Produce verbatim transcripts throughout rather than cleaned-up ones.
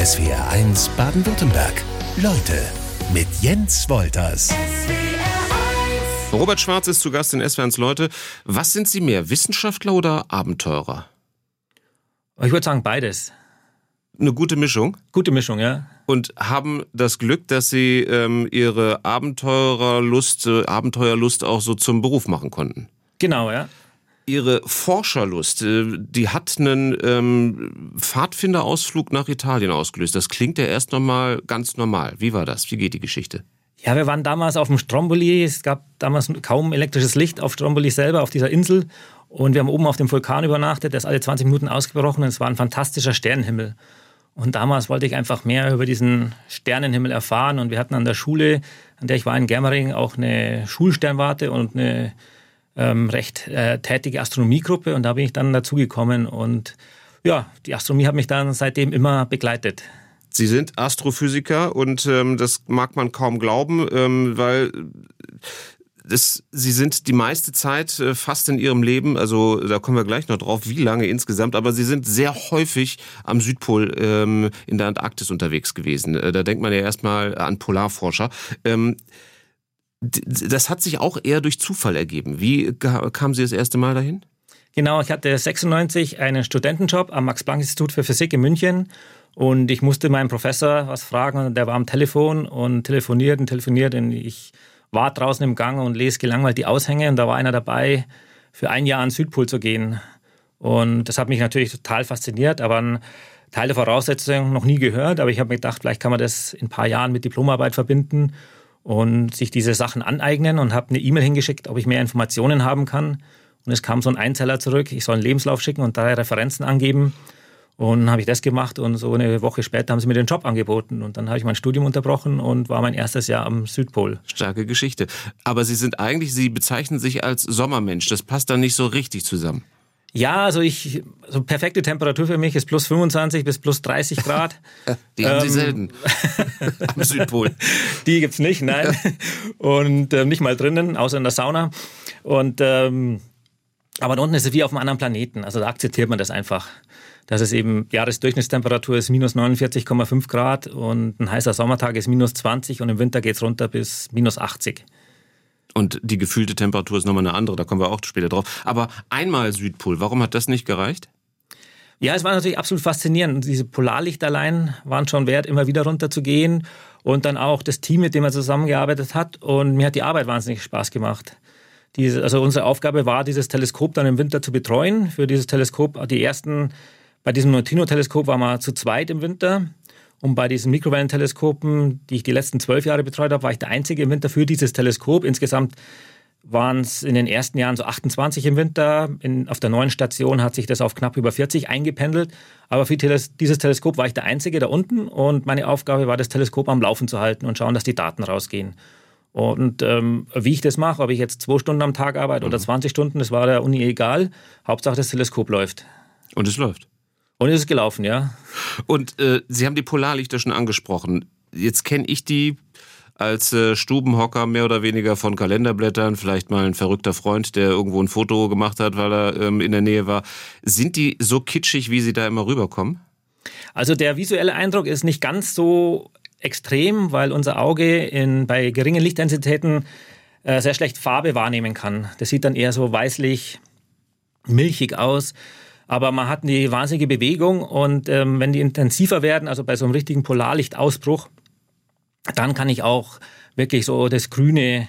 S W R eins Baden-Württemberg. Leute mit Jens Wolters. Robert Schwarz ist zu Gast in S W R eins Leute. Was sind Sie mehr, Wissenschaftler oder Abenteurer? Ich würde sagen beides. Eine gute Mischung? Gute Mischung, ja. Und haben das Glück, dass Sie ähm, Ihre Abenteurerlust, äh, Abenteuerlust auch so zum Beruf machen konnten? Genau, ja. Ihre Forscherlust, äh, die hat einen ähm, Pfadfinderausflug nach Italien ausgelöst. Das klingt ja erst nochmal ganz normal. Wie war das? Wie geht die Geschichte? Ja, wir waren damals auf dem Stromboli. Es gab damals kaum elektrisches Licht auf Stromboli selber, auf dieser Insel. Und wir haben oben auf dem Vulkan übernachtet. Der ist alle zwanzig Minuten ausgebrochen und es war ein fantastischer Sternenhimmel. Und damals wollte ich einfach mehr über diesen Sternenhimmel erfahren. Und wir hatten an der Schule, an der ich war in Germering, auch eine Schulsternwarte und eine ähm, recht äh, tätige Astronomiegruppe. Und da bin ich dann dazugekommen. Und ja, die Astronomie hat mich dann seitdem immer begleitet. Sie sind Astrophysiker und ähm, das mag man kaum glauben, ähm, weil... Das, Sie sind die meiste Zeit fast in Ihrem Leben, also da kommen wir gleich noch drauf, wie lange insgesamt, aber Sie sind sehr häufig am Südpol ähm, in der Antarktis unterwegs gewesen. Da denkt man ja erstmal an Polarforscher. Ähm, das hat sich auch eher durch Zufall ergeben. Wie kamen Sie das erste Mal dahin? Genau, ich hatte sechsundneunzig einen Studentenjob am Max-Planck-Institut für Physik in München und ich musste meinen Professor was fragen und der war am Telefon und telefoniert und telefoniert und ich war draußen im Gang und lese gelangweilt die Aushänge und da war einer dabei, für ein Jahr an den Südpol zu gehen. Und das hat mich natürlich total fasziniert, aber ein Teil der Voraussetzungen noch nie gehört. Aber ich habe mir gedacht, vielleicht kann man das in ein paar Jahren mit Diplomarbeit verbinden und sich diese Sachen aneignen und habe eine E-Mail hingeschickt, ob ich mehr Informationen haben kann. Und es kam so ein Einzeller zurück, ich soll einen Lebenslauf schicken und drei Referenzen angeben. Und dann habe ich das gemacht und so eine Woche später haben sie mir den Job angeboten. Und dann habe ich mein Studium unterbrochen und war mein erstes Jahr am Südpol. Starke Geschichte. Aber Sie sind eigentlich, Sie bezeichnen sich als Sommermensch. Das passt dann nicht so richtig zusammen. Ja, also ich, so perfekte Temperatur für mich ist plus fünfundzwanzig bis plus dreißig Grad. Die haben ähm, Sie selten am Südpol. Die gibt's nicht, nein. Und äh, nicht mal drinnen, außer in der Sauna. Und ähm, aber da unten ist es wie auf einem anderen Planeten. Also da akzeptiert man das einfach. Dass es eben Jahresdurchschnittstemperatur ist minus neunundvierzig Komma fünf Grad und ein heißer Sommertag ist minus zwanzig und im Winter geht es runter bis minus achtzig. Und die gefühlte Temperatur ist nochmal eine andere, da kommen wir auch später drauf. Aber einmal Südpol, warum hat das nicht gereicht? Ja, es war natürlich absolut faszinierend. Diese Polarlichter allein waren schon wert, immer wieder runter zu gehen. Und dann auch das Team, mit dem man zusammengearbeitet hat. Und mir hat die Arbeit wahnsinnig Spaß gemacht. Diese, also unsere Aufgabe war, dieses Teleskop dann im Winter zu betreuen. Für dieses Teleskop die ersten... Bei diesem Neutrino-Teleskop waren wir zu zweit im Winter und bei diesen Mikrowellenteleskopen, die ich die letzten zwölf Jahre betreut habe, war ich der Einzige im Winter für dieses Teleskop. Insgesamt waren es in den ersten Jahren so achtundzwanzig im Winter. In, auf der neuen Station hat sich das auf knapp über vierzig eingependelt. Aber für dieses Teleskop war ich der Einzige da unten und meine Aufgabe war, das Teleskop am Laufen zu halten und schauen, dass die Daten rausgehen. Und ähm, wie ich das mache, ob ich jetzt zwei Stunden am Tag arbeite mhm. oder zwanzig Stunden, das war der Uni egal. Hauptsache, das Teleskop läuft. Und es läuft. Und es ist gelaufen, ja. Und äh, Sie haben die Polarlichter schon angesprochen. Jetzt kenne ich die als äh, Stubenhocker mehr oder weniger von Kalenderblättern. Vielleicht mal ein verrückter Freund, der irgendwo ein Foto gemacht hat, weil er ähm, in der Nähe war. Sind die so kitschig, wie sie da immer rüberkommen? Also der visuelle Eindruck ist nicht ganz so extrem, weil unser Auge in, bei geringen Lichtdensitäten äh, sehr schlecht Farbe wahrnehmen kann. Das sieht dann eher so weißlich, milchig aus. Aber man hat eine wahnsinnige Bewegung und ähm, wenn die intensiver werden, also bei so einem richtigen Polarlichtausbruch, dann kann ich auch wirklich so das Grüne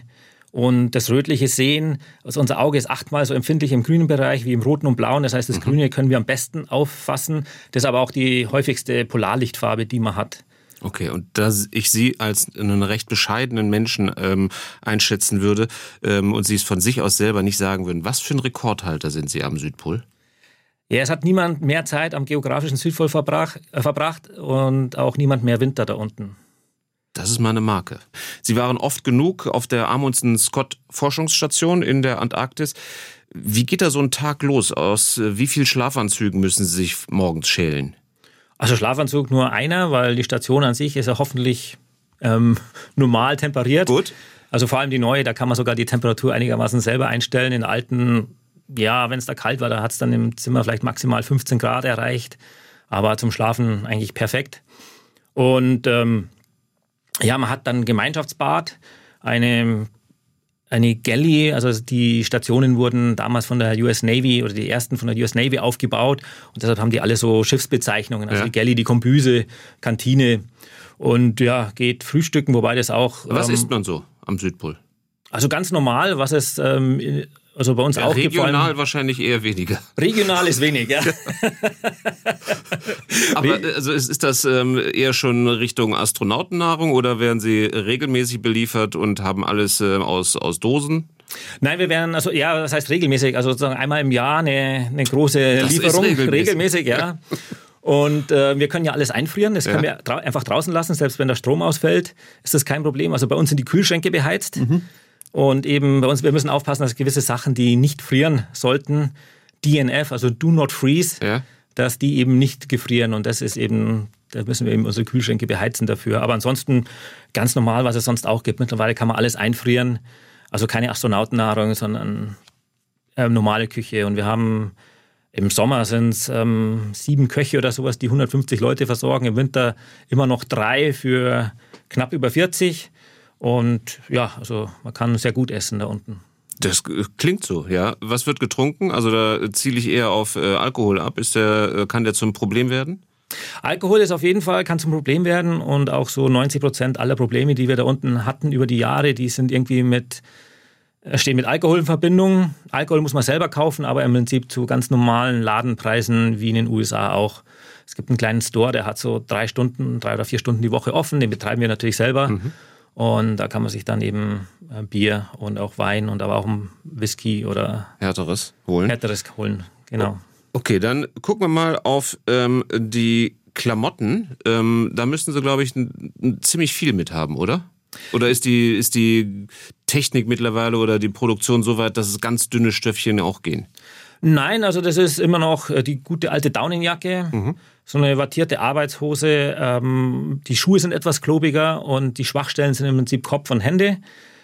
und das Rötliche sehen. Also unser Auge ist achtmal so empfindlich im grünen Bereich wie im roten und blauen. Das heißt, das mhm. Grüne können wir am besten auffassen. Das ist aber auch die häufigste Polarlichtfarbe, die man hat. Okay, und da ich Sie als einen recht bescheidenen Menschen ähm, einschätzen würde ähm, und Sie es von sich aus selber nicht sagen würden, was für ein Rekordhalter sind Sie am Südpol? Ja, es hat niemand mehr Zeit am geografischen Südpol verbrach, äh, verbracht und auch niemand mehr Winter da unten. Das ist mal eine Marke. Sie waren oft genug auf der Amundsen-Scott-Forschungsstation in der Antarktis. Wie geht da so ein Tag los? Aus wie vielen Schlafanzügen müssen Sie sich morgens schälen? Also Schlafanzug nur einer, weil die Station an sich ist ja hoffentlich ähm, normal temperiert. Gut. Also vor allem die neue, da kann man sogar die Temperatur einigermaßen selber einstellen. In alten... Ja, wenn es da kalt war, da hat es dann im Zimmer vielleicht maximal fünfzehn Grad erreicht. Aber zum Schlafen eigentlich perfekt. Und ähm, ja, man hat dann ein Gemeinschaftsbad, eine, eine Galley, also die Stationen wurden damals von der U S Navy oder die ersten von der U S Navy aufgebaut und deshalb haben die alle so Schiffsbezeichnungen, also ja. die Galley, die Kombüse, Kantine und ja, geht frühstücken, wobei das auch... Was ähm, isst man so am Südpol? Also ganz normal, was es... Ähm, Also bei uns ja, auch regional gefallen. Wahrscheinlich eher weniger. Regional ist wenig, ja. Aber also ist, ist das ähm, eher schon Richtung Astronautennahrung oder werden Sie regelmäßig beliefert und haben alles äh, aus, aus Dosen? Nein, wir werden, also ja, das heißt regelmäßig, also sozusagen einmal im Jahr eine, eine große das Lieferung. Ist regelmäßig. regelmäßig, ja. Und äh, wir können ja alles einfrieren, das ja. können wir dra- einfach draußen lassen, selbst wenn der Strom ausfällt, ist das kein Problem. Also bei uns sind die Kühlschränke beheizt. Mhm. Und eben bei uns, wir müssen aufpassen, dass gewisse Sachen, die nicht frieren sollten, D N F, also do not freeze, ja. dass die eben nicht gefrieren. Und das ist eben, da müssen wir eben unsere Kühlschränke beheizen dafür. Aber ansonsten ganz normal, was es sonst auch gibt. Mittlerweile kann man alles einfrieren. Also keine Astronautennahrung, sondern äh, normale Küche. Und wir haben im Sommer sind es ähm, sieben Köche oder sowas, die hundertfünfzig Leute versorgen. Im Winter immer noch drei für knapp über vierzig. Und ja, also man kann sehr gut essen da unten. Das klingt so, ja. Was wird getrunken? Also da ziele ich eher auf äh, Alkohol ab. Ist der, äh, kann der zum Problem werden? Alkohol ist auf jeden Fall, kann zum Problem werden. Und auch so neunzig Prozent aller Probleme, die wir da unten hatten über die Jahre, die sind irgendwie mit, stehen mit Alkohol in Verbindung. Alkohol muss man selber kaufen, aber im Prinzip zu ganz normalen Ladenpreisen wie in den U S A auch. Es gibt einen kleinen Store, der hat so drei Stunden, drei oder vier Stunden die Woche offen. Den betreiben wir natürlich selber. Mhm. Und da kann man sich dann eben Bier und auch Wein und aber auch Whisky oder härteres holen. Härteres holen, genau. Okay, dann gucken wir mal auf ähm, die Klamotten. Ähm, da müssen Sie, glaube ich, n- n- ziemlich viel mit haben, oder? Oder ist die, ist die Technik mittlerweile oder die Produktion so weit, dass es ganz dünne Stöffchen auch gehen? Nein, also das ist immer noch die gute alte Daunenjacke, mhm. so eine wattierte Arbeitshose. Ähm, die Schuhe sind etwas klobiger und die Schwachstellen sind im Prinzip Kopf und Hände.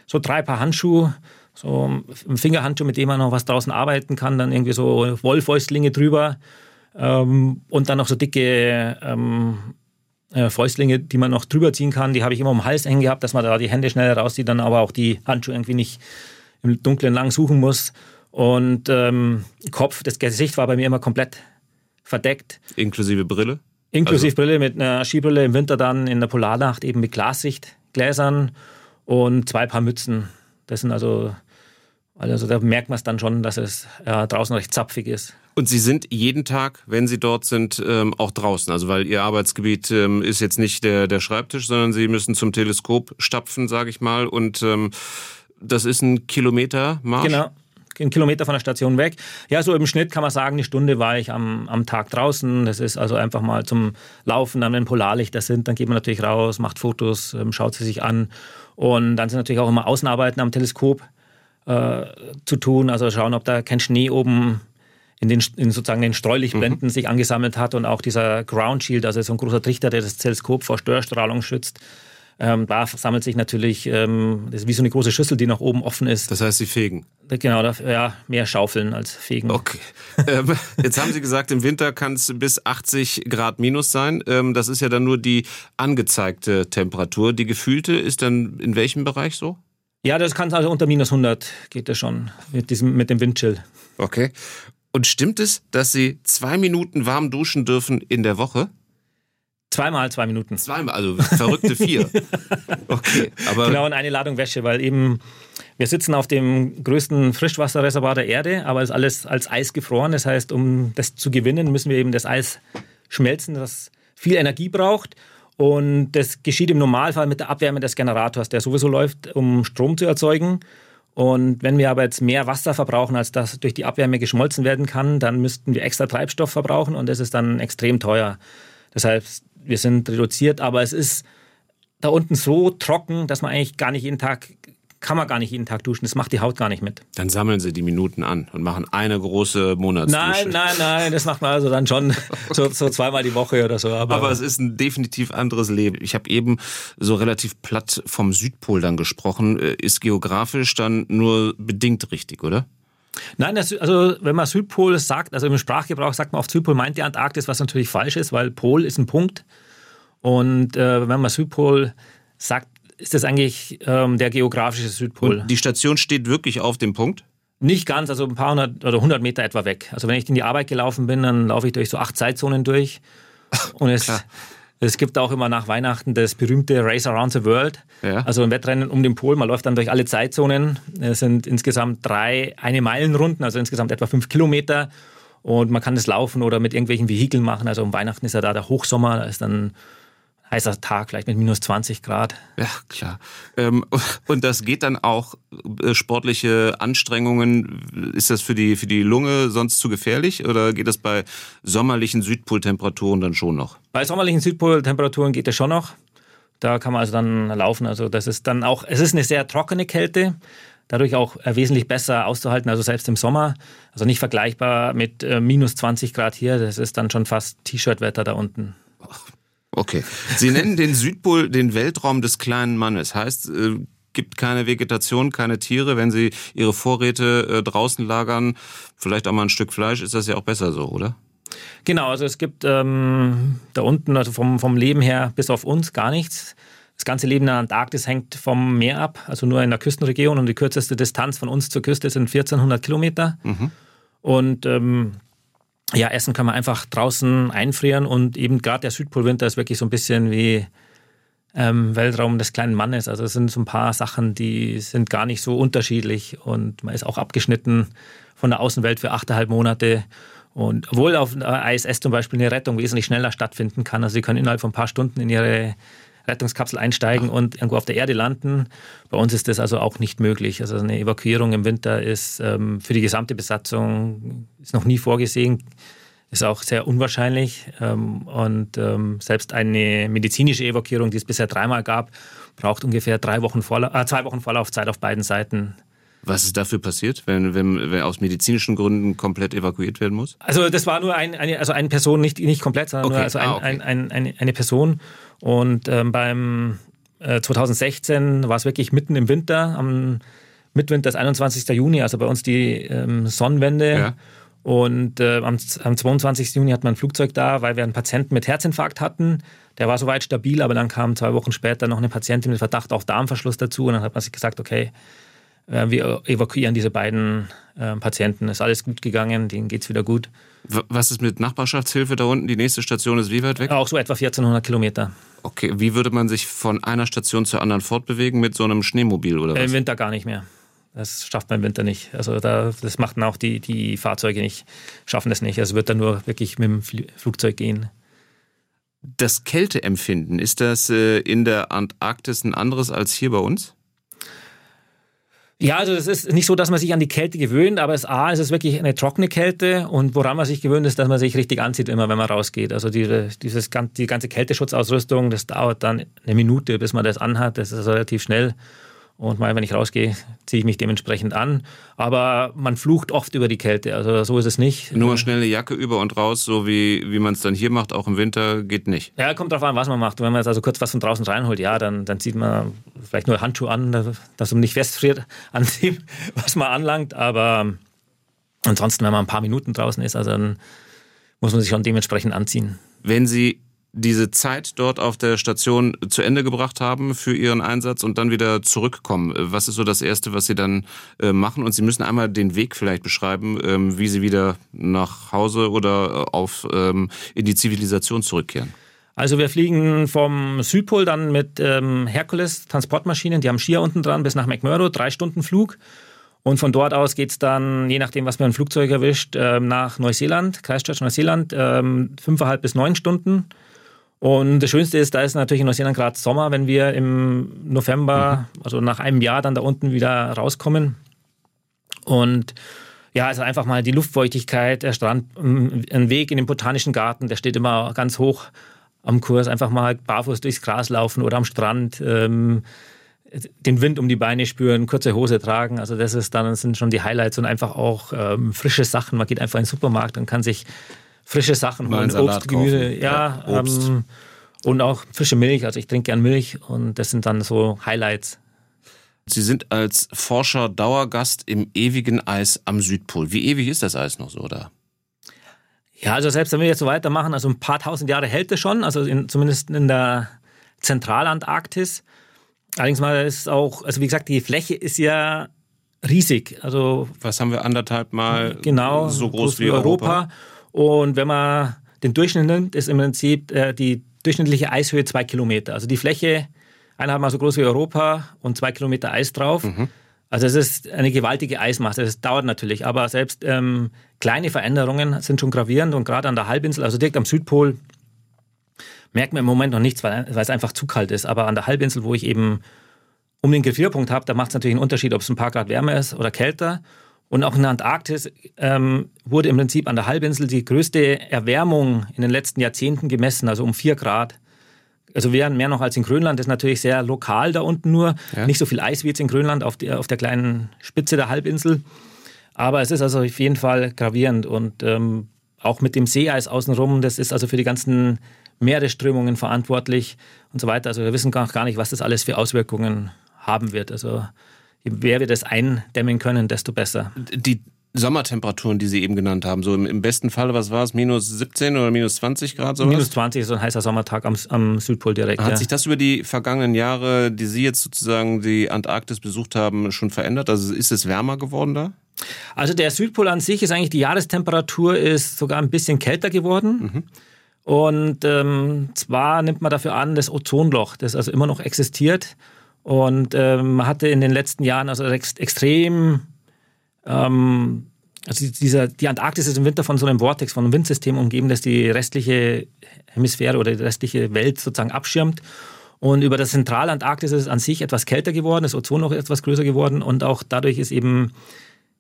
So drei Paar Handschuhe, so ein Fingerhandschuh, mit dem man noch was draußen arbeiten kann, dann irgendwie so Wollfäustlinge drüber ähm, und dann noch so dicke ähm, äh, Fäustlinge, die man noch drüber ziehen kann. Die habe ich immer um den Hals hängen gehabt, dass man da die Hände schnell rauszieht, dann aber auch die Handschuhe irgendwie nicht im Dunkeln lang suchen muss. Und ähm, Kopf, das Gesicht war bei mir immer komplett verdeckt. Inklusive Brille? Inklusive also. Brille mit einer Skibrille, im Winter dann in der Polarnacht eben mit Glassichtgläsern und zwei Paar Mützen. Das sind also, also da merkt man es dann schon, dass es äh, draußen recht zapfig ist. Und Sie sind jeden Tag, wenn Sie dort sind, ähm, auch draußen? Also weil Ihr Arbeitsgebiet ähm, ist jetzt nicht der, der Schreibtisch, sondern Sie müssen zum Teleskop stapfen, sage ich mal. Und ähm, das ist ein Kilometermarsch? Genau. Einen Kilometer von der Station weg. Ja, so im Schnitt kann man sagen, eine Stunde war ich am, am Tag draußen. Das ist also einfach mal zum Laufen, dann wenn Polarlichter sind, dann geht man natürlich raus, macht Fotos, schaut sie sich an. Und dann sind natürlich auch immer Außenarbeiten am Teleskop äh, zu tun. Also schauen, ob da kein Schnee oben in den, in sozusagen den Streulichtblenden mhm. sich angesammelt hat. Und auch dieser Ground Shield, also so ein großer Trichter, der das Teleskop vor Störstrahlung schützt. Ähm, da sammelt sich natürlich, ähm, das ist wie so eine große Schüssel, die nach oben offen ist. Das heißt, Sie fegen? Genau, da, ja, mehr schaufeln als fegen. Okay. ähm, jetzt haben Sie gesagt, im Winter kann es bis achtzig Grad minus sein. Ähm, das ist ja dann nur die angezeigte Temperatur. Die gefühlte ist dann in welchem Bereich so? Ja, das kann es also unter minus hundert geht das schon mit, diesem, mit dem Windchill. Okay. Und stimmt es, dass Sie zwei Minuten warm duschen dürfen in der Woche? Zweimal zwei Minuten. Zweimal, also verrückte vier. Okay, aber genau, und eine Ladung Wäsche, weil eben wir sitzen auf dem größten Frischwasserreservoir der Erde, aber ist alles als Eis gefroren. Das heißt, um das zu gewinnen, müssen wir eben das Eis schmelzen, das viel Energie braucht. Und das geschieht im Normalfall mit der Abwärme des Generators, der sowieso läuft, um Strom zu erzeugen. Und wenn wir aber jetzt mehr Wasser verbrauchen, als das durch die Abwärme geschmolzen werden kann, dann müssten wir extra Treibstoff verbrauchen und das ist dann extrem teuer. Deshalb wir sind reduziert, aber es ist da unten so trocken, dass man eigentlich gar nicht jeden Tag, kann man gar nicht jeden Tag duschen. Das macht die Haut gar nicht mit. Dann sammeln Sie die Minuten an und machen eine große Monatsdusche. Nein, nein, nein, das macht man also dann schon so, so zweimal die Woche oder so. Aber, aber es ist ein definitiv anderes Leben. Ich habe eben so relativ platt vom Südpol dann gesprochen. Ist geografisch dann nur bedingt richtig, oder? Nein, also wenn man Südpol sagt, also im Sprachgebrauch sagt man oft Südpol meint die Antarktis, was natürlich falsch ist, weil Pol ist ein Punkt Und äh, wenn man Südpol sagt, ist das eigentlich ähm, der geografische Südpol. Und die Station steht wirklich auf dem Punkt? Nicht ganz, also ein paar hundert oder hundert Meter etwa weg. Also wenn ich in die Arbeit gelaufen bin, dann laufe ich durch so acht Zeitzonen durch. Und es, es gibt auch immer nach Weihnachten das berühmte Race Around the World. Ja. Also ein Wettrennen um den Pol. Man läuft dann durch alle Zeitzonen. Es sind insgesamt drei Eine-Meilen-Runden, also insgesamt etwa fünf Kilometer. Und man kann das laufen oder mit irgendwelchen Vehikeln machen. Also um Weihnachten ist ja da der Hochsommer, da ist dann heißer Tag, vielleicht mit minus zwanzig Grad. Ja, klar. Ähm, und das geht dann auch, äh, sportliche Anstrengungen, ist das für die, für die Lunge sonst zu gefährlich oder geht das bei sommerlichen Südpoltemperaturen dann schon noch? Bei sommerlichen Südpoltemperaturen geht das schon noch. Da kann man also dann laufen. Also das ist dann auch, es ist eine sehr trockene Kälte, dadurch auch wesentlich besser auszuhalten, also selbst im Sommer. Also nicht vergleichbar mit äh, minus zwanzig Grad hier, das ist dann schon fast T-Shirt-Wetter da unten. Ach. Okay. Sie nennen den Südpol den Weltraum des kleinen Mannes. Heißt, äh, gibt keine Vegetation, keine Tiere. Wenn Sie Ihre Vorräte äh, draußen lagern, vielleicht auch mal ein Stück Fleisch, ist das ja auch besser so, oder? Genau, also es gibt ähm, da unten, also vom, vom Leben her bis auf uns gar nichts. Das ganze Leben in der Antarktis hängt vom Meer ab, also nur in der Küstenregion. Und die kürzeste Distanz von uns zur Küste sind vierzehnhundert Kilometer. Mhm. Und ähm, ja, Essen kann man einfach draußen einfrieren und eben gerade der Südpolwinter ist wirklich so ein bisschen wie ähm, Weltraum des kleinen Mannes. Also es sind so ein paar Sachen, die sind gar nicht so unterschiedlich und man ist auch abgeschnitten von der Außenwelt für achteinhalb Monate. Und obwohl auf der I S S zum Beispiel eine Rettung wesentlich schneller stattfinden kann, also sie können innerhalb von ein paar Stunden in ihre Rettungskapsel einsteigen und irgendwo auf der Erde landen. Bei uns ist das also auch nicht möglich. Also eine Evakuierung im Winter ist ähm, für die gesamte Besatzung ist noch nie vorgesehen, ist auch sehr unwahrscheinlich. Ähm, und ähm, selbst eine medizinische Evakuierung, die es bisher dreimal gab, braucht ungefähr drei Wochen Vorla- äh, zwei Wochen Vorlaufzeit auf beiden Seiten. Was ist dafür passiert, wenn, wenn, wenn aus medizinischen Gründen komplett evakuiert werden muss? Also das war nur ein, eine, also eine Person, nicht, nicht komplett, sondern okay. nur also ein, ah, okay. ein, ein, ein, eine Person. Und ähm, beim äh, zweitausendsechzehn war es wirklich mitten im Winter, am Mittwinter des einundzwanzigsten Juni, also bei uns die ähm, Sonnenwende. Ja. Und äh, am, am zweiundzwanzigsten Juni hat man ein Flugzeug da, weil wir einen Patienten mit Herzinfarkt hatten. Der war soweit stabil, aber dann kam zwei Wochen später noch eine Patientin mit Verdacht auf Darmverschluss dazu. Und dann hat man sich gesagt, okay, wir evakuieren diese beiden äh, Patienten. Ist alles gut gegangen, denen geht's wieder gut. Was ist mit Nachbarschaftshilfe da unten? Die nächste Station ist wie weit weg? Auch so etwa vierzehnhundert Kilometer. Okay, wie würde man sich von einer Station zur anderen fortbewegen? Mit so einem Schneemobil oder was? Im Winter gar nicht mehr. Das schafft man im Winter nicht. Also da, das machten auch die, die Fahrzeuge nicht, schaffen das nicht. Es wird dann nur wirklich mit dem Flugzeug gehen. Das Kälteempfinden, ist das äh, in der Antarktis ein anderes als hier bei uns? Ja, also es ist nicht so, dass man sich an die Kälte gewöhnt, aber es A, es ist wirklich eine trockene Kälte und woran man sich gewöhnt ist, dass man sich richtig anzieht immer, wenn man rausgeht. Also die, dieses, die ganze Kälteschutzausrüstung, das dauert dann eine Minute, bis man das anhat, das ist relativ schnell und mal, wenn ich rausgehe, ziehe ich mich dementsprechend an, aber man flucht oft über die Kälte, also so ist es nicht. Nur schnell eine Jacke über und raus, so wie, wie man es dann hier macht, auch im Winter, geht nicht. Ja, kommt drauf an, was man macht. Wenn man jetzt also kurz was von draußen reinholt, ja, dann, dann zieht man vielleicht nur Handschuhe an, dass man nicht festfriert an dem, was man anlangt, aber ansonsten, wenn man ein paar Minuten draußen ist, also dann muss man sich schon dementsprechend anziehen. Wenn Sie diese Zeit dort auf der Station zu Ende gebracht haben für Ihren Einsatz und dann wieder zurückkommen. Was ist so das Erste, was Sie dann äh, machen? Und Sie müssen einmal den Weg vielleicht beschreiben, ähm, wie Sie wieder nach Hause oder auf, ähm, in die Zivilisation zurückkehren. Also wir fliegen vom Südpol dann mit ähm, Herkules-Transportmaschinen, die haben Skier unten dran, bis nach McMurdo, drei Stunden Flug. Und von dort aus geht es dann, je nachdem, was mir ein Flugzeug erwischt, äh, nach Neuseeland, Christchurch, Neuseeland, äh, fünfeinhalb bis neun Stunden. Und das Schönste ist, da ist natürlich in Neuseeland gerade Sommer, wenn wir im November, mhm. also nach einem Jahr dann da unten wieder rauskommen. Und ja, also einfach mal die Luftfeuchtigkeit, der Strand, ein Weg in den Botanischen Garten, der steht immer ganz hoch am Kurs, einfach mal barfuß durchs Gras laufen oder am Strand, ähm, den Wind um die Beine spüren, kurze Hose tragen. Also das ist dann, das sind schon die Highlights und einfach auch ähm, frische Sachen. Man geht einfach in den Supermarkt und kann sich frische Sachen, holen, Obst, Gemüse, ja, ja, Obst. Ähm, und auch frische Milch, also ich trinke gern Milch und das sind dann so Highlights. Sie sind als Forscher Dauergast im ewigen Eis am Südpol. Wie ewig ist das Eis noch so, oder? Ja, also selbst wenn wir jetzt so weitermachen, also ein paar tausend Jahre hält es schon, also in, zumindest in der Zentralantarktis. Allerdings mal ist auch, also wie gesagt, die Fläche ist ja riesig. Also was haben wir, anderthalb Mal genau, so groß, groß wie Europa. Europa. Und wenn man den Durchschnitt nimmt, ist im Prinzip äh, die durchschnittliche Eishöhe zwei Kilometer. Also die Fläche eineinhalb Mal so groß wie Europa und zwei Kilometer Eis drauf. Mhm. Also es ist eine gewaltige Eismasse, das dauert natürlich, aber selbst ähm, kleine Veränderungen sind schon gravierend und gerade an der Halbinsel, also direkt am Südpol, merkt man im Moment noch nichts, weil, weil es einfach zu kalt ist. Aber an der Halbinsel, wo ich eben um den Gefrierpunkt habe, da macht es natürlich einen Unterschied, ob es ein paar Grad wärmer ist oder kälter. Und auch in der Antarktis ähm, wurde im Prinzip an der Halbinsel die größte Erwärmung in den letzten Jahrzehnten gemessen, also um vier Grad. Also mehr noch als in Grönland, das ist natürlich sehr lokal da unten nur. Ja. Nicht so viel Eis wie jetzt in Grönland auf, die, auf der kleinen Spitze der Halbinsel. Aber es ist also auf jeden Fall gravierend. Und ähm, auch mit dem Seeeis außenrum, das ist also für die ganzen Meeresströmungen verantwortlich und so weiter. Also wir wissen gar nicht, was das alles für Auswirkungen haben wird. Also je mehr wir das eindämmen können, desto besser. Die Sommertemperaturen, die Sie eben genannt haben, so im, im besten Fall, was war es, minus siebzehn oder minus zwanzig Grad? Sowas? minus zwanzig ist so ein heißer Sommertag am, am Südpol direkt. Hat ja. sich das über die vergangenen Jahre, die Sie jetzt sozusagen die Antarktis besucht haben, schon verändert? Also ist es wärmer geworden da? Also der Südpol an sich ist eigentlich, die Jahrestemperatur ist sogar ein bisschen kälter geworden. Mhm. Und ähm, zwar nimmt man dafür an, das Ozonloch, das also immer noch existiert. Und ähm, man hatte in den letzten Jahren also ex- extrem... Ähm, also dieser, die Antarktis ist im Winter von so einem Vortex, von einem Windsystem umgeben, das die restliche Hemisphäre oder die restliche Welt sozusagen abschirmt. Und über das Zentralantarktis ist es an sich etwas kälter geworden, das Ozon noch etwas größer geworden und auch dadurch ist eben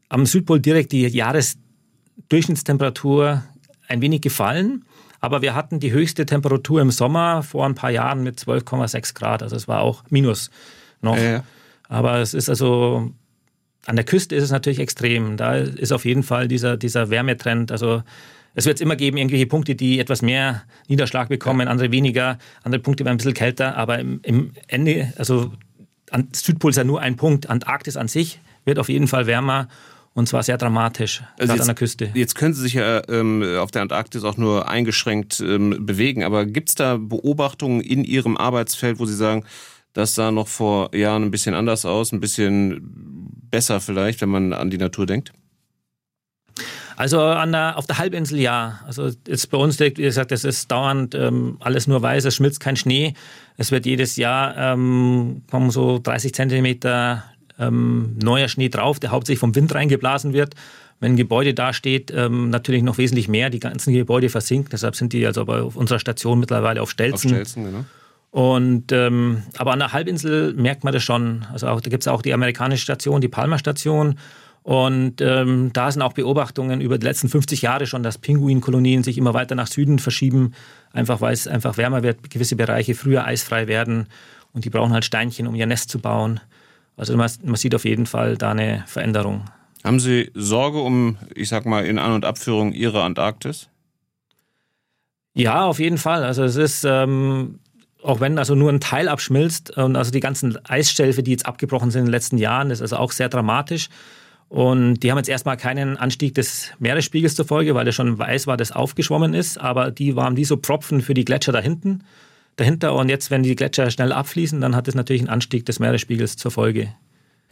am Südpol direkt die Jahresdurchschnittstemperatur ein wenig gefallen. Aber wir hatten die höchste Temperatur im Sommer vor ein paar Jahren mit zwölf Komma sechs Grad. Also es war auch minus noch. Ja. Aber es ist also... An der Küste ist es natürlich extrem. Da ist auf jeden Fall dieser, dieser Wärmetrend. Also es wird es immer geben, irgendwelche Punkte, die etwas mehr Niederschlag bekommen, andere weniger, andere Punkte werden ein bisschen kälter. Aber im, im Ende, also an Südpol ist ja nur ein Punkt. Antarktis an sich wird auf jeden Fall wärmer und zwar sehr dramatisch, also gerade jetzt, an der Küste. Jetzt können Sie sich ja ähm, auf der Antarktis auch nur eingeschränkt ähm, bewegen. Aber gibt es da Beobachtungen in Ihrem Arbeitsfeld, wo Sie sagen, das sah noch vor Jahren ein bisschen anders aus, ein bisschen besser vielleicht, wenn man an die Natur denkt? Also an der, auf der Halbinsel ja. Also jetzt bei uns, wie gesagt, es ist dauernd ähm, alles nur weiß, es schmilzt kein Schnee. Es wird jedes Jahr ähm, kommen so dreißig Zentimeter ähm, neuer Schnee drauf, der hauptsächlich vom Wind reingeblasen wird. Wenn ein Gebäude dasteht, ähm, natürlich noch wesentlich mehr. Die ganzen Gebäude versinken, deshalb sind die also bei unserer Station mittlerweile auf Stelzen. Auf Stelzen, genau. Und, ähm, aber an der Halbinsel merkt man das schon. Also auch, da gibt es auch die amerikanische Station, die Palmer-Station. Und ähm, da sind auch Beobachtungen über die letzten fünfzig Jahre schon, dass Pinguinkolonien sich immer weiter nach Süden verschieben, einfach weil es einfach wärmer wird, gewisse Bereiche früher eisfrei werden. Und die brauchen halt Steinchen, um ihr Nest zu bauen. Also man, man sieht auf jeden Fall da eine Veränderung. Haben Sie Sorge um, ich sag mal, in An- und Abführung Ihre Antarktis? Ja, auf jeden Fall. Also es ist... Ähm, Auch wenn also nur ein Teil abschmilzt und also die ganzen Eisschelfe, die jetzt abgebrochen sind in den letzten Jahren, das ist also auch sehr dramatisch. Und die haben jetzt erstmal keinen Anstieg des Meeresspiegels zur Folge, weil das schon Eis war, das aufgeschwommen ist. Aber die waren wie so Propfen für die Gletscher dahinten, dahinter. Und jetzt, wenn die Gletscher schnell abfließen, dann hat es natürlich einen Anstieg des Meeresspiegels zur Folge.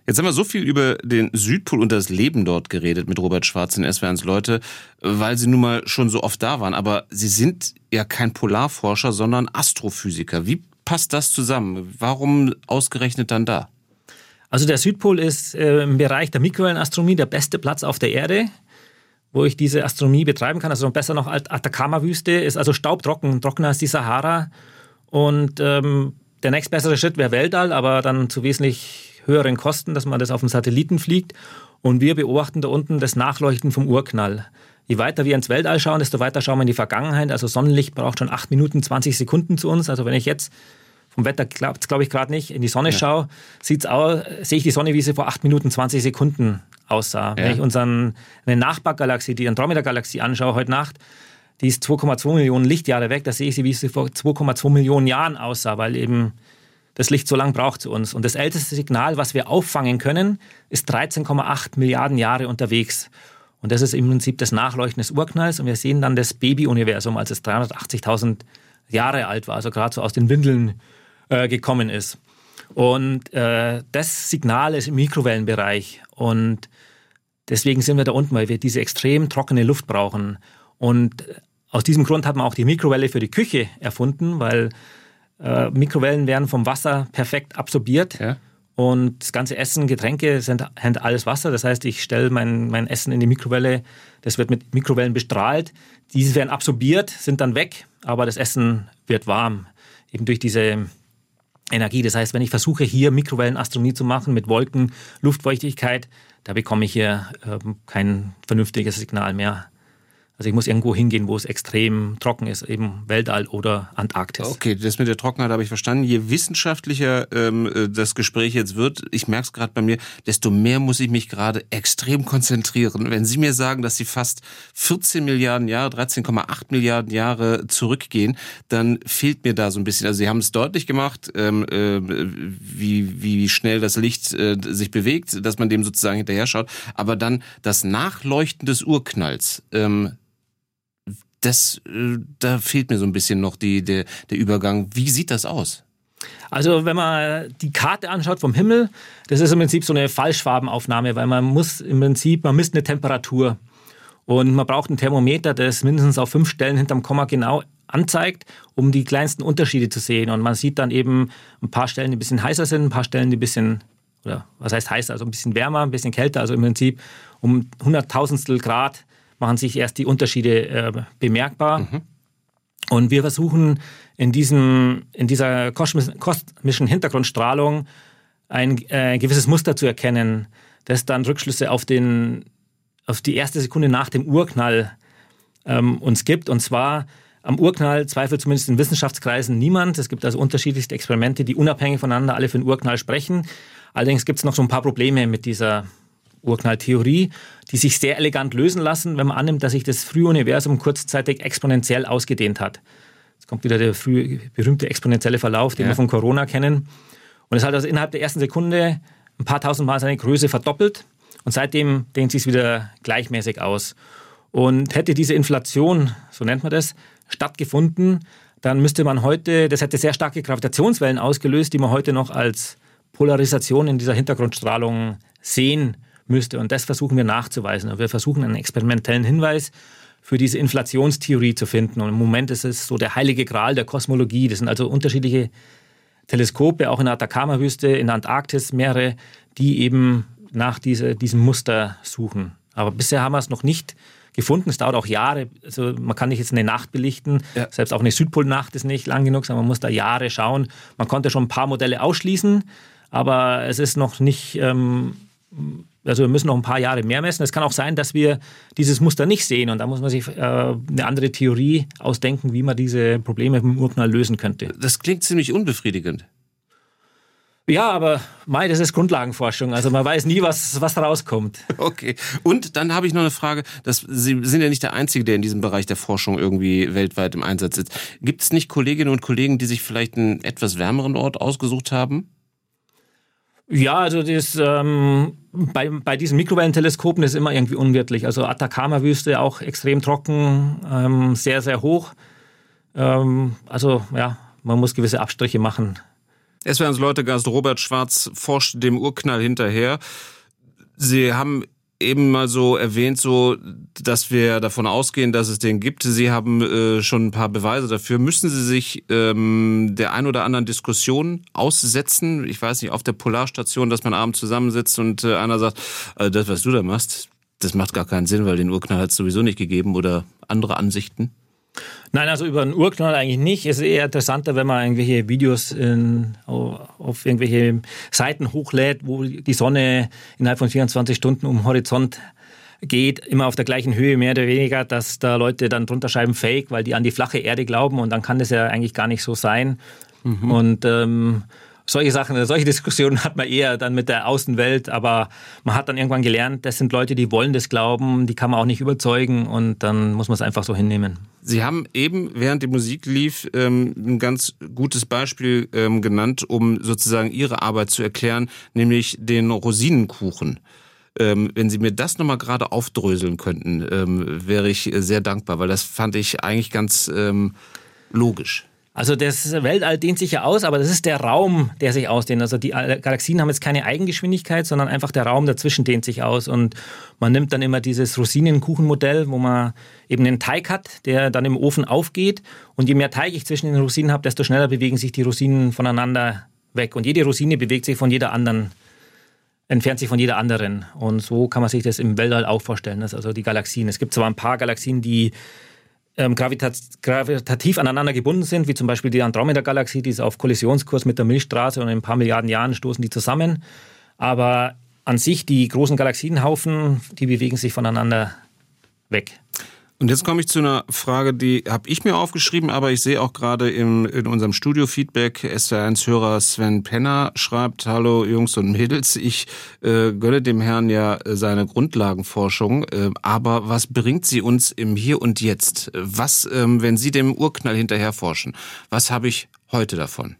Jetzt haben wir so viel über den Südpol und das Leben dort geredet mit Robert Schwarz in S W R eins Leute, weil Sie nun mal schon so oft da waren. Aber Sie sind ja kein Polarforscher, sondern Astrophysiker. Wie passt das zusammen? Warum ausgerechnet dann da? Also der Südpol ist äh, im Bereich der Mikrowellenastronomie der beste Platz auf der Erde, wo ich diese Astronomie betreiben kann. Also besser noch als Atacama-Wüste, ist also staubtrocken, trockener als die Sahara. Und ähm, der nächstbessere Schritt wäre Weltall, aber dann zu wesentlich höheren Kosten, dass man das auf dem Satelliten fliegt. Und wir beobachten da unten das Nachleuchten vom Urknall. Je weiter wir ins Weltall schauen, desto weiter schauen wir in die Vergangenheit. Also Sonnenlicht braucht schon acht Minuten, zwanzig Sekunden zu uns. Also wenn ich jetzt, vom Wetter klappt es glaube ich gerade nicht, in die Sonne ja. schaue, sieht's aus, sehe ich die Sonne, wie sie vor acht Minuten, zwanzig Sekunden aussah. Ja. Wenn ich unsere Nachbargalaxie, die Andromeda Galaxie anschaue heute Nacht, die ist zwei Komma zwei Millionen Lichtjahre weg, da sehe ich sie, wie sie vor zwei Komma zwei Millionen Jahren aussah, weil eben das Licht so lang braucht zu uns. Und das älteste Signal, was wir auffangen können, ist dreizehn Komma acht Milliarden Jahre unterwegs. Und das ist im Prinzip das Nachleuchten des Urknalls. Und wir sehen dann das Babyuniversum, als es dreihundertachtzigtausend Jahre alt war, also gerade so aus den Windeln äh, gekommen ist. Und äh, das Signal ist im Mikrowellenbereich. Und deswegen sind wir da unten, weil wir diese extrem trockene Luft brauchen. Und aus diesem Grund hat man auch die Mikrowelle für die Küche erfunden, weil äh, Mikrowellen werden vom Wasser perfekt absorbiert. Ja. Und das ganze Essen, Getränke sind, sind alles Wasser. Das heißt, ich stelle mein, mein Essen in die Mikrowelle. Das wird mit Mikrowellen bestrahlt. Diese werden absorbiert, sind dann weg. Aber das Essen wird warm, eben durch diese Energie. Das heißt, wenn ich versuche, hier Mikrowellenastronomie zu machen mit Wolken, Luftfeuchtigkeit, da bekomme ich hier äh, kein vernünftiges Signal mehr. Also ich muss irgendwo hingehen, wo es extrem trocken ist, eben Weltall oder Antarktis. Okay, das mit der Trockenheit habe ich verstanden. Je wissenschaftlicher ähm, das Gespräch jetzt wird, ich merke es gerade bei mir, desto mehr muss ich mich gerade extrem konzentrieren. Wenn Sie mir sagen, dass Sie fast vierzehn Milliarden Jahre, dreizehn Komma acht Milliarden Jahre zurückgehen, dann fehlt mir da so ein bisschen. Also Sie haben es deutlich gemacht, ähm, äh, wie, wie schnell das Licht äh, sich bewegt, dass man dem sozusagen hinterher schaut. Aber dann das Nachleuchten des Urknalls, ähm, Das, da fehlt mir so ein bisschen noch die, der, der Übergang. Wie sieht das aus? Also wenn man die Karte anschaut vom Himmel, das ist im Prinzip so eine Fallschwabenaufnahme, weil man muss im Prinzip, man misst eine Temperatur und man braucht ein Thermometer, das mindestens auf fünf Stellen hinterm Komma genau anzeigt, um die kleinsten Unterschiede zu sehen. Und man sieht dann eben ein paar Stellen, die ein bisschen heißer sind, ein paar Stellen, die ein bisschen, oder was heißt heißer, also ein bisschen wärmer, ein bisschen kälter, also im Prinzip um hunderttausendstel Grad machen sich erst die Unterschiede äh, bemerkbar. Mhm. Und wir versuchen in, diesem, in dieser kosmischen, kosmischen Hintergrundstrahlung ein äh, gewisses Muster zu erkennen, das dann Rückschlüsse auf, den, auf die erste Sekunde nach dem Urknall ähm, uns gibt. Und zwar am Urknall zweifelt zumindest in Wissenschaftskreisen niemand. Es gibt also unterschiedlichste Experimente, die unabhängig voneinander alle für den Urknall sprechen. Allerdings gibt es noch so ein paar Probleme mit dieser Urknalltheorie, die sich sehr elegant lösen lassen, wenn man annimmt, dass sich das frühe Universum kurzzeitig exponentiell ausgedehnt hat. Jetzt kommt wieder der frühe, berühmte exponentielle Verlauf, den ja. wir von Corona kennen. Und es hat also innerhalb der ersten Sekunde ein paar tausendmal seine Größe verdoppelt und seitdem dehnt sich es wieder gleichmäßig aus. Und hätte diese Inflation, so nennt man das, stattgefunden, dann müsste man heute, das hätte sehr starke Gravitationswellen ausgelöst, die man heute noch als Polarisation in dieser Hintergrundstrahlung sehen müsste. Und das versuchen wir nachzuweisen. Und wir versuchen einen experimentellen Hinweis für diese Inflationstheorie zu finden. Und im Moment ist es so der heilige Gral der Kosmologie. Das sind also unterschiedliche Teleskope, auch in der Atacama-Wüste, in der Antarktis mehrere, die eben nach diese, diesem Muster suchen. Aber bisher haben wir es noch nicht gefunden. Es dauert auch Jahre. Also man kann nicht jetzt eine Nacht belichten. Ja. Selbst auch eine Südpolnacht ist nicht lang genug, sondern man muss da Jahre schauen. Man konnte schon ein paar Modelle ausschließen, aber es ist noch nicht... Ähm, Also wir müssen noch ein paar Jahre mehr messen. Es kann auch sein, dass wir dieses Muster nicht sehen. Und da muss man sich äh, eine andere Theorie ausdenken, wie man diese Probleme mit dem Urknall lösen könnte. Das klingt ziemlich unbefriedigend. Ja, aber mei, das ist Grundlagenforschung. Also man weiß nie, was, was rauskommt. Okay. Und dann habe ich noch eine Frage. Das, Sie sind ja nicht der Einzige, der in diesem Bereich der Forschung irgendwie weltweit im Einsatz ist. Gibt es nicht Kolleginnen und Kollegen, die sich vielleicht einen etwas wärmeren Ort ausgesucht haben? Ja, also das, ähm, bei, bei diesen Mikrowellenteleskopen das ist immer irgendwie unwirtlich. Also Atacama-Wüste auch extrem trocken, ähm, sehr, sehr hoch. Ähm, also ja, man muss gewisse Abstriche machen. S W R eins-Leute-Gast Robert Schwarz forscht dem Urknall hinterher. Sie haben eben mal so erwähnt, so, dass wir davon ausgehen, dass es den gibt. Sie haben äh, schon ein paar Beweise dafür. Müssen Sie sich ähm, der ein oder anderen Diskussion aussetzen? Ich weiß nicht, auf der Polarstation, dass man abends zusammensitzt und äh, einer sagt, also das, was du da machst, das macht gar keinen Sinn, weil den Urknall hat es sowieso nicht gegeben oder andere Ansichten? Nein, also über den Urknall eigentlich nicht. Es ist eher interessanter, wenn man irgendwelche Videos in, auf irgendwelche Seiten hochlädt, wo die Sonne innerhalb von vierundzwanzig Stunden um den Horizont geht, immer auf der gleichen Höhe, mehr oder weniger, dass da Leute dann drunter schreiben Fake, weil die an die flache Erde glauben und dann kann das ja eigentlich gar nicht so sein. Mhm. Und ähm, solche Sachen, solche Diskussionen hat man eher dann mit der Außenwelt, aber man hat dann irgendwann gelernt, das sind Leute, die wollen das glauben, die kann man auch nicht überzeugen und dann muss man es einfach so hinnehmen. Sie haben eben, während die Musik lief, ein ganz gutes Beispiel genannt, um sozusagen Ihre Arbeit zu erklären, nämlich den Rosinenkuchen. Ähm, wenn Sie mir das nochmal gerade aufdröseln könnten, ähm, wäre ich sehr dankbar, weil das fand ich eigentlich ganz ähm, logisch. Also das Weltall dehnt sich ja aus, aber das ist der Raum, der sich ausdehnt. Also die Galaxien haben jetzt keine Eigengeschwindigkeit, sondern einfach der Raum dazwischen dehnt sich aus. Und man nimmt dann immer dieses Rosinenkuchenmodell, wo man eben einen Teig hat, der dann im Ofen aufgeht. Und je mehr Teig ich zwischen den Rosinen habe, desto schneller bewegen sich die Rosinen voneinander weg. Und jede Rosine bewegt sich von jeder anderen, entfernt sich von jeder anderen. Und so kann man sich das im Weltall auch vorstellen, das also die Galaxien. Es gibt zwar ein paar Galaxien, die Ähm, gravitat- gravitativ aneinander gebunden sind, wie zum Beispiel die Andromeda Galaxie, die ist auf Kollisionskurs mit der Milchstraße und in ein paar Milliarden Jahren stoßen die zusammen. Aber an sich, die großen Galaxienhaufen, die bewegen sich voneinander weg. Und jetzt komme ich zu einer Frage, die habe ich mir aufgeschrieben, aber ich sehe auch gerade im, in unserem Studio-Feedback, S W R eins Hörer Sven Penner schreibt: Hallo Jungs und Mädels, ich äh, gönne dem Herrn ja seine Grundlagenforschung, äh, aber was bringt sie uns im Hier und Jetzt? Was, äh, wenn Sie dem Urknall hinterher forschen, was habe ich heute davon?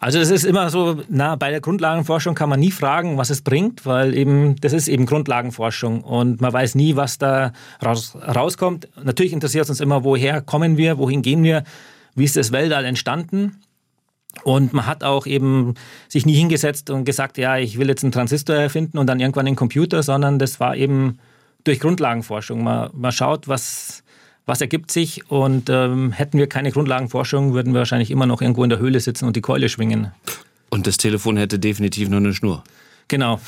Also das ist immer so, na, bei der Grundlagenforschung kann man nie fragen, was es bringt, weil eben das ist eben Grundlagenforschung und man weiß nie, was da raus, rauskommt. Natürlich interessiert es uns immer, woher kommen wir, wohin gehen wir, wie ist das Weltall entstanden. Und man hat auch eben sich nie hingesetzt und gesagt, ja, ich will jetzt einen Transistor erfinden und dann irgendwann einen Computer, sondern das war eben durch Grundlagenforschung. Man, man schaut, was... Was ergibt sich? Und ähm, hätten wir keine Grundlagenforschung, würden wir wahrscheinlich immer noch irgendwo in der Höhle sitzen und die Keule schwingen. Und das Telefon hätte definitiv nur eine Schnur. Genau.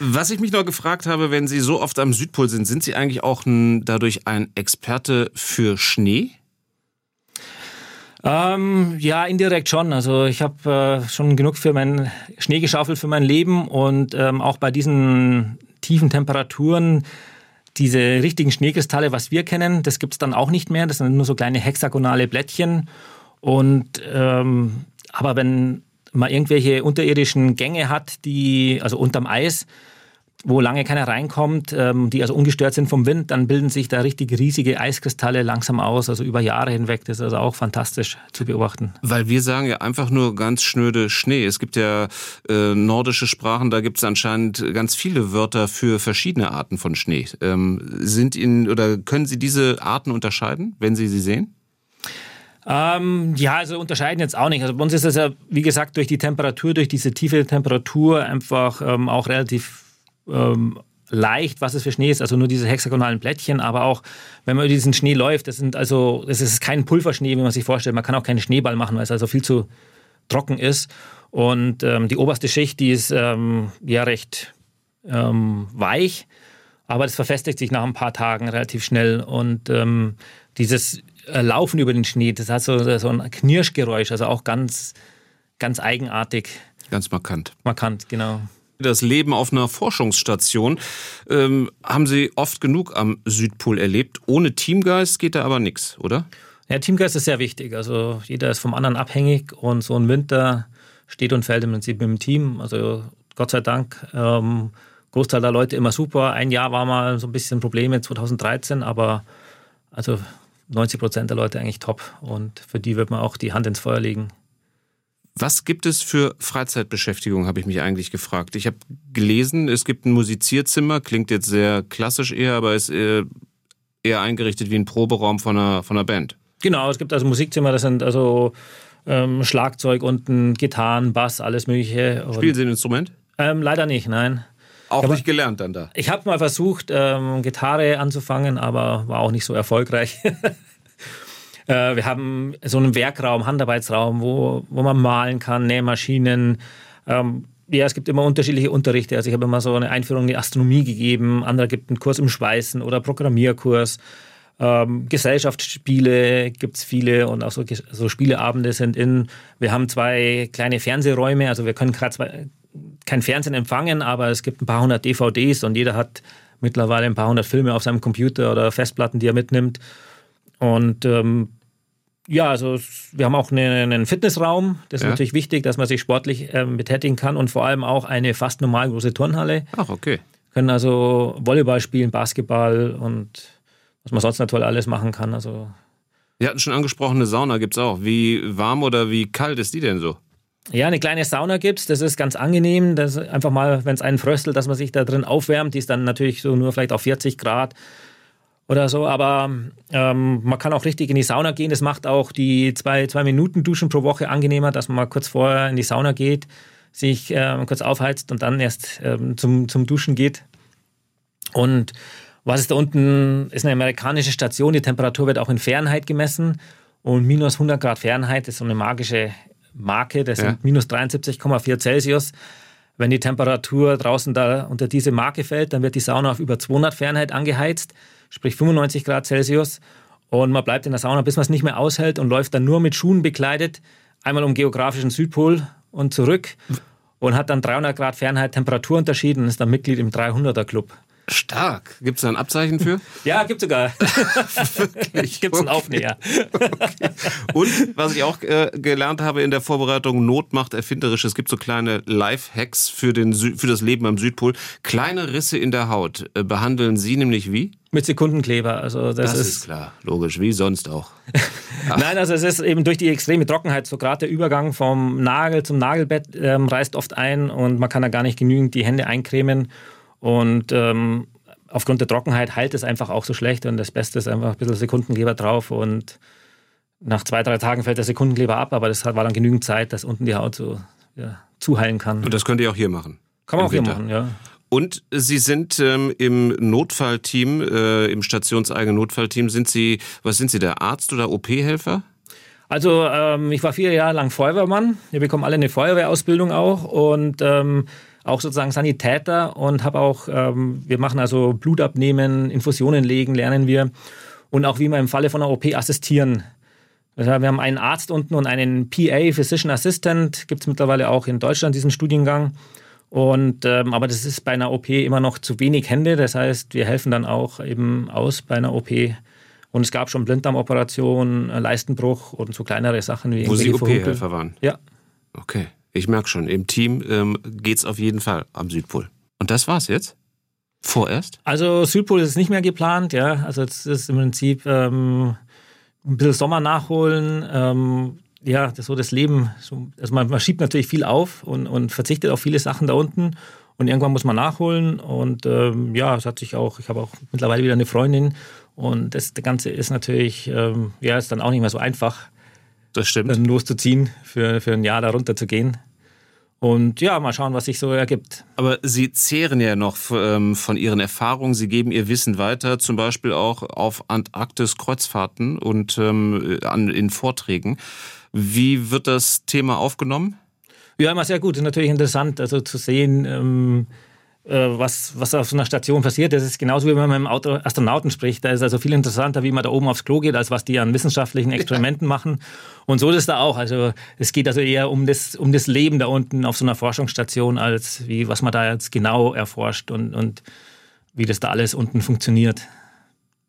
Was ich mich noch gefragt habe, wenn Sie so oft am Südpol sind, sind Sie eigentlich auch ein, dadurch ein Experte für Schnee? Ähm, ja, indirekt schon. Also ich habe äh, schon genug für meinen Schnee geschaufelt für mein Leben. Und ähm, auch bei diesen tiefen Temperaturen, diese richtigen Schneekristalle, was wir kennen, das gibt es dann auch nicht mehr. Das sind nur so kleine hexagonale Blättchen. Und ähm, aber wenn man irgendwelche unterirdischen Gänge hat, die also unterm Eis, wo lange keiner reinkommt, ähm, die also ungestört sind vom Wind, dann bilden sich da richtig riesige Eiskristalle langsam aus, also über Jahre hinweg. Das ist also auch fantastisch zu beobachten. Weil wir sagen ja einfach nur ganz schnöde Schnee. Es gibt ja äh, nordische Sprachen, da gibt es anscheinend ganz viele Wörter für verschiedene Arten von Schnee. Ähm, sind Ihnen oder können Sie diese Arten unterscheiden, wenn Sie sie sehen? Ähm, ja, also unterscheiden jetzt auch nicht. Also bei uns ist das ja, wie gesagt, durch die Temperatur, durch diese tiefe Temperatur einfach ähm, auch relativ Ähm, leicht, was es für Schnee ist, also nur diese hexagonalen Plättchen, aber auch, wenn man über diesen Schnee läuft, das sind also, es ist kein Pulverschnee, wie man sich vorstellt, man kann auch keinen Schneeball machen, weil es also viel zu trocken ist und ähm, die oberste Schicht, die ist ähm, ja recht ähm, weich, aber das verfestigt sich nach ein paar Tagen relativ schnell und ähm, dieses äh, Laufen über den Schnee, das hat so, so ein Knirschgeräusch, also auch ganz, ganz eigenartig. Ganz markant. Markant, genau. Das Leben auf einer Forschungsstation ähm, haben Sie oft genug am Südpol erlebt. Ohne Teamgeist geht da aber nichts, oder? Ja, Teamgeist ist sehr wichtig. Also jeder ist vom anderen abhängig und so ein Winter steht und fällt im Prinzip mit dem Team. Also Gott sei Dank, ähm, Großteil der Leute immer super. Ein Jahr war mal so ein bisschen Probleme zwanzig dreizehn, aber also neunzig Prozent der Leute eigentlich top und für die wird man auch die Hand ins Feuer legen. Was gibt es für Freizeitbeschäftigung, habe ich mich eigentlich gefragt. Ich habe gelesen, es gibt ein Musizierzimmer, klingt jetzt sehr klassisch eher, aber ist eher, eher eingerichtet wie ein Proberaum von einer, von einer Band. Genau, es gibt also Musikzimmer, das sind also ähm, Schlagzeug unten, Gitarren, Bass, alles mögliche. Spielen Sie ein Instrument? Ähm, leider nicht, nein. Auch nicht gelernt dann da? Ich habe mal versucht, ähm, Gitarre anzufangen, aber war auch nicht so erfolgreich. Wir haben so einen Werkraum, Handarbeitsraum, wo, wo man malen kann, Nähmaschinen. Ähm, ja, es gibt immer unterschiedliche Unterrichte. Also ich habe immer so eine Einführung in die Astronomie gegeben. Anderer gibt einen Kurs im Schweißen oder Programmierkurs. Ähm, Gesellschaftsspiele gibt es viele und auch so, so Spieleabende sind in. Wir haben zwei kleine Fernsehräume. Also wir können gerade kein Fernsehen empfangen, aber es gibt ein paar hundert D V Ds und jeder hat mittlerweile ein paar hundert Filme auf seinem Computer oder Festplatten, die er mitnimmt. Und ähm, ja, also wir haben auch einen, einen Fitnessraum. Das ist ja natürlich wichtig, dass man sich sportlich ähm, betätigen kann und vor allem auch eine fast normal große Turnhalle. Ach, okay. Können also Volleyball spielen, Basketball und was man sonst natürlich alles machen kann. Also wir hatten schon angesprochen, eine Sauna gibt es auch. Wie warm oder wie kalt ist die denn so? Ja, eine kleine Sauna gibt's, das ist ganz angenehm, das einfach mal, wenn es einen fröstelt, dass man sich da drin aufwärmt, die ist dann natürlich so nur vielleicht auf vierzig Grad oder so, aber ähm, man kann auch richtig in die Sauna gehen, das macht auch die zwei, zwei Minuten Duschen pro Woche angenehmer, dass man mal kurz vorher in die Sauna geht, sich ähm, kurz aufheizt und dann erst ähm, zum, zum Duschen geht. Und was ist da unten, ist eine amerikanische Station, die Temperatur wird auch in Fahrenheit gemessen und minus hundert Grad Fahrenheit ist so eine magische Marke, das sind ja. minus dreiundsiebzig Komma vier Celsius. Wenn die Temperatur draußen da unter diese Marke fällt, dann wird die Sauna auf über zweihundert Fahrenheit angeheizt, sprich fünfundneunzig Grad Celsius. Und man bleibt in der Sauna, bis man es nicht mehr aushält und läuft dann nur mit Schuhen bekleidet, einmal um geografischen Südpol und zurück und hat dann dreihundert Grad Fahrenheit Temperaturunterschied und ist dann Mitglied im dreihunderter Club. Stark. Gibt es da ein Abzeichen für? Ja, gibt es sogar. Wirklich? Gibt es einen Aufnäher. Okay. Und was ich auch äh, gelernt habe in der Vorbereitung, Not macht erfinderisch. Es gibt so kleine Lifehacks für, den Sü- für das Leben am Südpol. Kleine Risse in der Haut äh, behandeln Sie nämlich wie? Mit Sekundenkleber. Also das, das ist, ist klar, logisch, wie sonst auch. Nein, also es ist eben durch die extreme Trockenheit, so gerade der Übergang vom Nagel zum Nagelbett äh, reißt oft ein und man kann da gar nicht genügend die Hände eincremen. Und ähm, aufgrund der Trockenheit heilt es einfach auch so schlecht und das Beste ist einfach ein bisschen Sekundenkleber drauf und nach zwei, drei Tagen fällt der Sekundenkleber ab, aber das war dann genügend Zeit, dass unten die Haut so ja, zuheilen kann. Und das könnt ihr auch hier machen? Kann man auch Winter. Hier machen, ja. Und Sie sind ähm, im Notfallteam, äh, im stationseigenen Notfallteam, sind Sie, was sind Sie, der Arzt oder O P-Helfer? Also ähm, ich war vier Jahre lang Feuerwehrmann, wir bekommen alle eine Feuerwehrausbildung auch und ähm, auch sozusagen Sanitäter und habe auch, ähm, wir machen also Blut abnehmen, Infusionen legen, lernen wir und auch wie man im Falle von einer O P assistieren. Also wir haben einen Arzt unten und einen P A, Physician Assistant, gibt es mittlerweile auch in Deutschland diesen Studiengang. Und, ähm, aber das ist bei einer O P immer noch zu wenig Hände, das heißt, wir helfen dann auch eben aus bei einer O P. Und es gab schon Blinddarmoperationen, Leistenbruch und so kleinere Sachen wie... Wo Sie O P-Helfer waren? Ja. Okay. Ich merke schon, im Team ähm, geht's auf jeden Fall am Südpol. Und das war's jetzt? Vorerst? Also Südpol ist nicht mehr geplant, ja. Also es ist im Prinzip ähm, ein bisschen Sommer nachholen, ähm, ja, das ist so das Leben. Also man, man schiebt natürlich viel auf und, und verzichtet auf viele Sachen da unten und irgendwann muss man nachholen. Und ähm, ja, es hat sich auch, ich habe auch mittlerweile wieder eine Freundin und das Ganze ist natürlich, ähm, ja, ist dann auch nicht mehr so einfach. Das stimmt. Dann loszuziehen, für, für ein Jahr da runter zu gehen. Und ja, mal schauen, was sich so ergibt. Aber Sie zehren ja noch von Ihren Erfahrungen. Sie geben Ihr Wissen weiter, zum Beispiel auch auf Antarktis-Kreuzfahrten und ähm, an, in Vorträgen. Wie wird das Thema aufgenommen? Ja, immer sehr gut. Das ist natürlich interessant, also zu sehen, ähm, äh, was, was auf so einer Station passiert. Das ist genauso, wie wenn man mit einem Astronauten spricht. Da ist also viel interessanter, wie man da oben aufs Klo geht, als was die an wissenschaftlichen Experimenten machen. Und so ist es da auch. Also es geht also eher um das, um das Leben da unten auf so einer Forschungsstation, als wie was man da jetzt genau erforscht und, und wie das da alles unten funktioniert.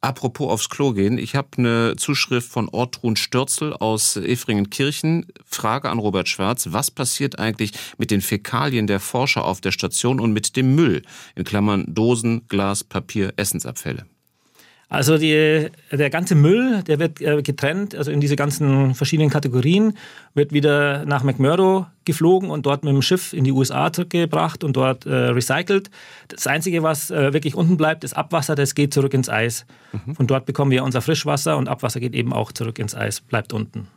Apropos aufs Klo gehen, ich habe eine Zuschrift von Ortrun Stürzel aus Efringenkirchen. Frage an Robert Schwarz, was passiert eigentlich mit den Fäkalien der Forscher auf der Station und mit dem Müll? In Klammern Dosen, Glas, Papier, Essensabfälle. Also die, der ganze Müll, der wird getrennt, also in diese ganzen verschiedenen Kategorien, wird wieder nach McMurdo geflogen und dort mit dem Schiff in die U S A zurückgebracht und dort äh, recycelt. Das Einzige, was äh, wirklich unten bleibt, ist Abwasser, das geht zurück ins Eis. Mhm. Von dort bekommen wir unser Frischwasser und Abwasser geht eben auch zurück ins Eis, bleibt unten.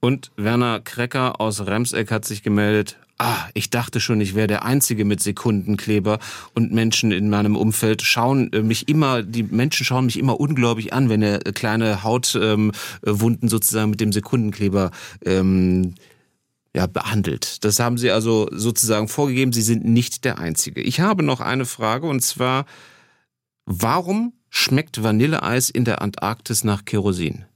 Und Werner Krecker aus Remseck hat sich gemeldet. Ah, ich dachte schon, ich wäre der Einzige mit Sekundenkleber und Menschen in meinem Umfeld schauen mich immer, die Menschen schauen mich immer ungläubig an, wenn er kleine Hautwunden sozusagen mit dem Sekundenkleber ähm, ja, behandelt. Das haben Sie also sozusagen vorgegeben, Sie sind nicht der Einzige. Ich habe noch eine Frage und zwar, warum schmeckt Vanilleeis in der Antarktis nach Kerosin?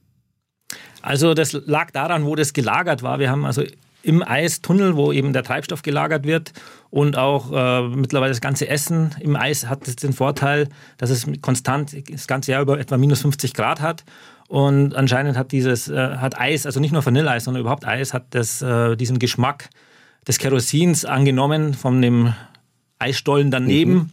Also das lag daran, wo das gelagert war. Wir haben also im Eistunnel, wo eben der Treibstoff gelagert wird und auch äh, mittlerweile das ganze Essen im Eis hat es den Vorteil, dass es konstant das ganze Jahr über etwa minus fünfzig Grad hat und anscheinend hat dieses äh, hat Eis, also nicht nur Vanilleeis, sondern überhaupt Eis, hat das, äh, diesen Geschmack des Kerosins angenommen von dem Eisstollen daneben. Mhm.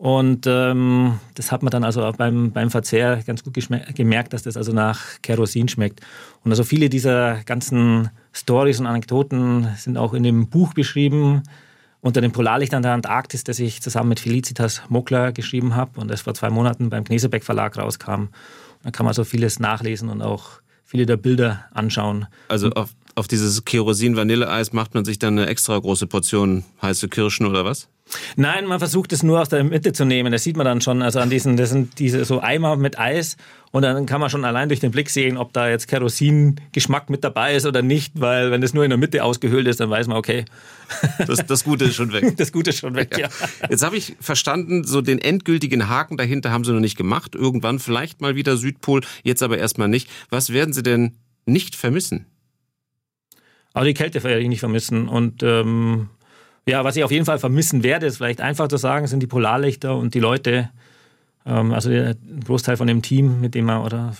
Und ähm, das hat man dann also beim, beim Verzehr ganz gut geschme- gemerkt, dass das also nach Kerosin schmeckt. Und also viele dieser ganzen Stories und Anekdoten sind auch in dem Buch beschrieben, unter den Polarlichtern der Antarktis, das ich zusammen mit Felicitas Mokler geschrieben habe und das vor zwei Monaten beim Knesebeck Verlag rauskam. Da kann man so vieles nachlesen und auch viele der Bilder anschauen. Also auf, auf dieses Kerosin-Vanilleeis macht man sich dann eine extra große Portion heiße Kirschen oder was? Nein, man versucht es nur aus der Mitte zu nehmen. Das sieht man dann schon. Also an diesen, das sind diese so Eimer mit Eis. Und dann kann man schon allein durch den Blick sehen, ob da jetzt Kerosin-Geschmack mit dabei ist oder nicht. Weil wenn das nur in der Mitte ausgehöhlt ist, dann weiß man, okay. Das, das Gute ist schon weg. Das Gute ist schon weg, ja. ja. Jetzt habe ich verstanden, so den endgültigen Haken dahinter haben Sie noch nicht gemacht. Irgendwann vielleicht mal wieder Südpol, jetzt aber erstmal nicht. Was werden Sie denn nicht vermissen? Aber die Kälte werde ich nicht vermissen. Und ähm Ja, was ich auf jeden Fall vermissen werde, ist vielleicht einfach zu sagen, sind die Polarlichter und die Leute, ähm, also der Großteil von dem Team, mit dem man oder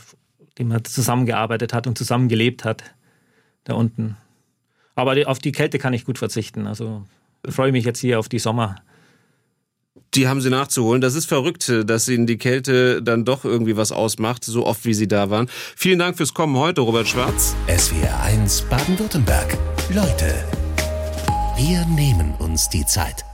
dem man zusammengearbeitet hat und zusammengelebt hat, da unten. Aber die, auf die Kälte kann ich gut verzichten. Also freue mich jetzt hier auf die Sommer. Die haben Sie nachzuholen. Das ist verrückt, dass Ihnen die Kälte dann doch irgendwie was ausmacht, so oft wie Sie da waren. Vielen Dank fürs Kommen heute, Robert Schwarz. S W R eins Baden-Württemberg. Leute. Wir nehmen uns die Zeit.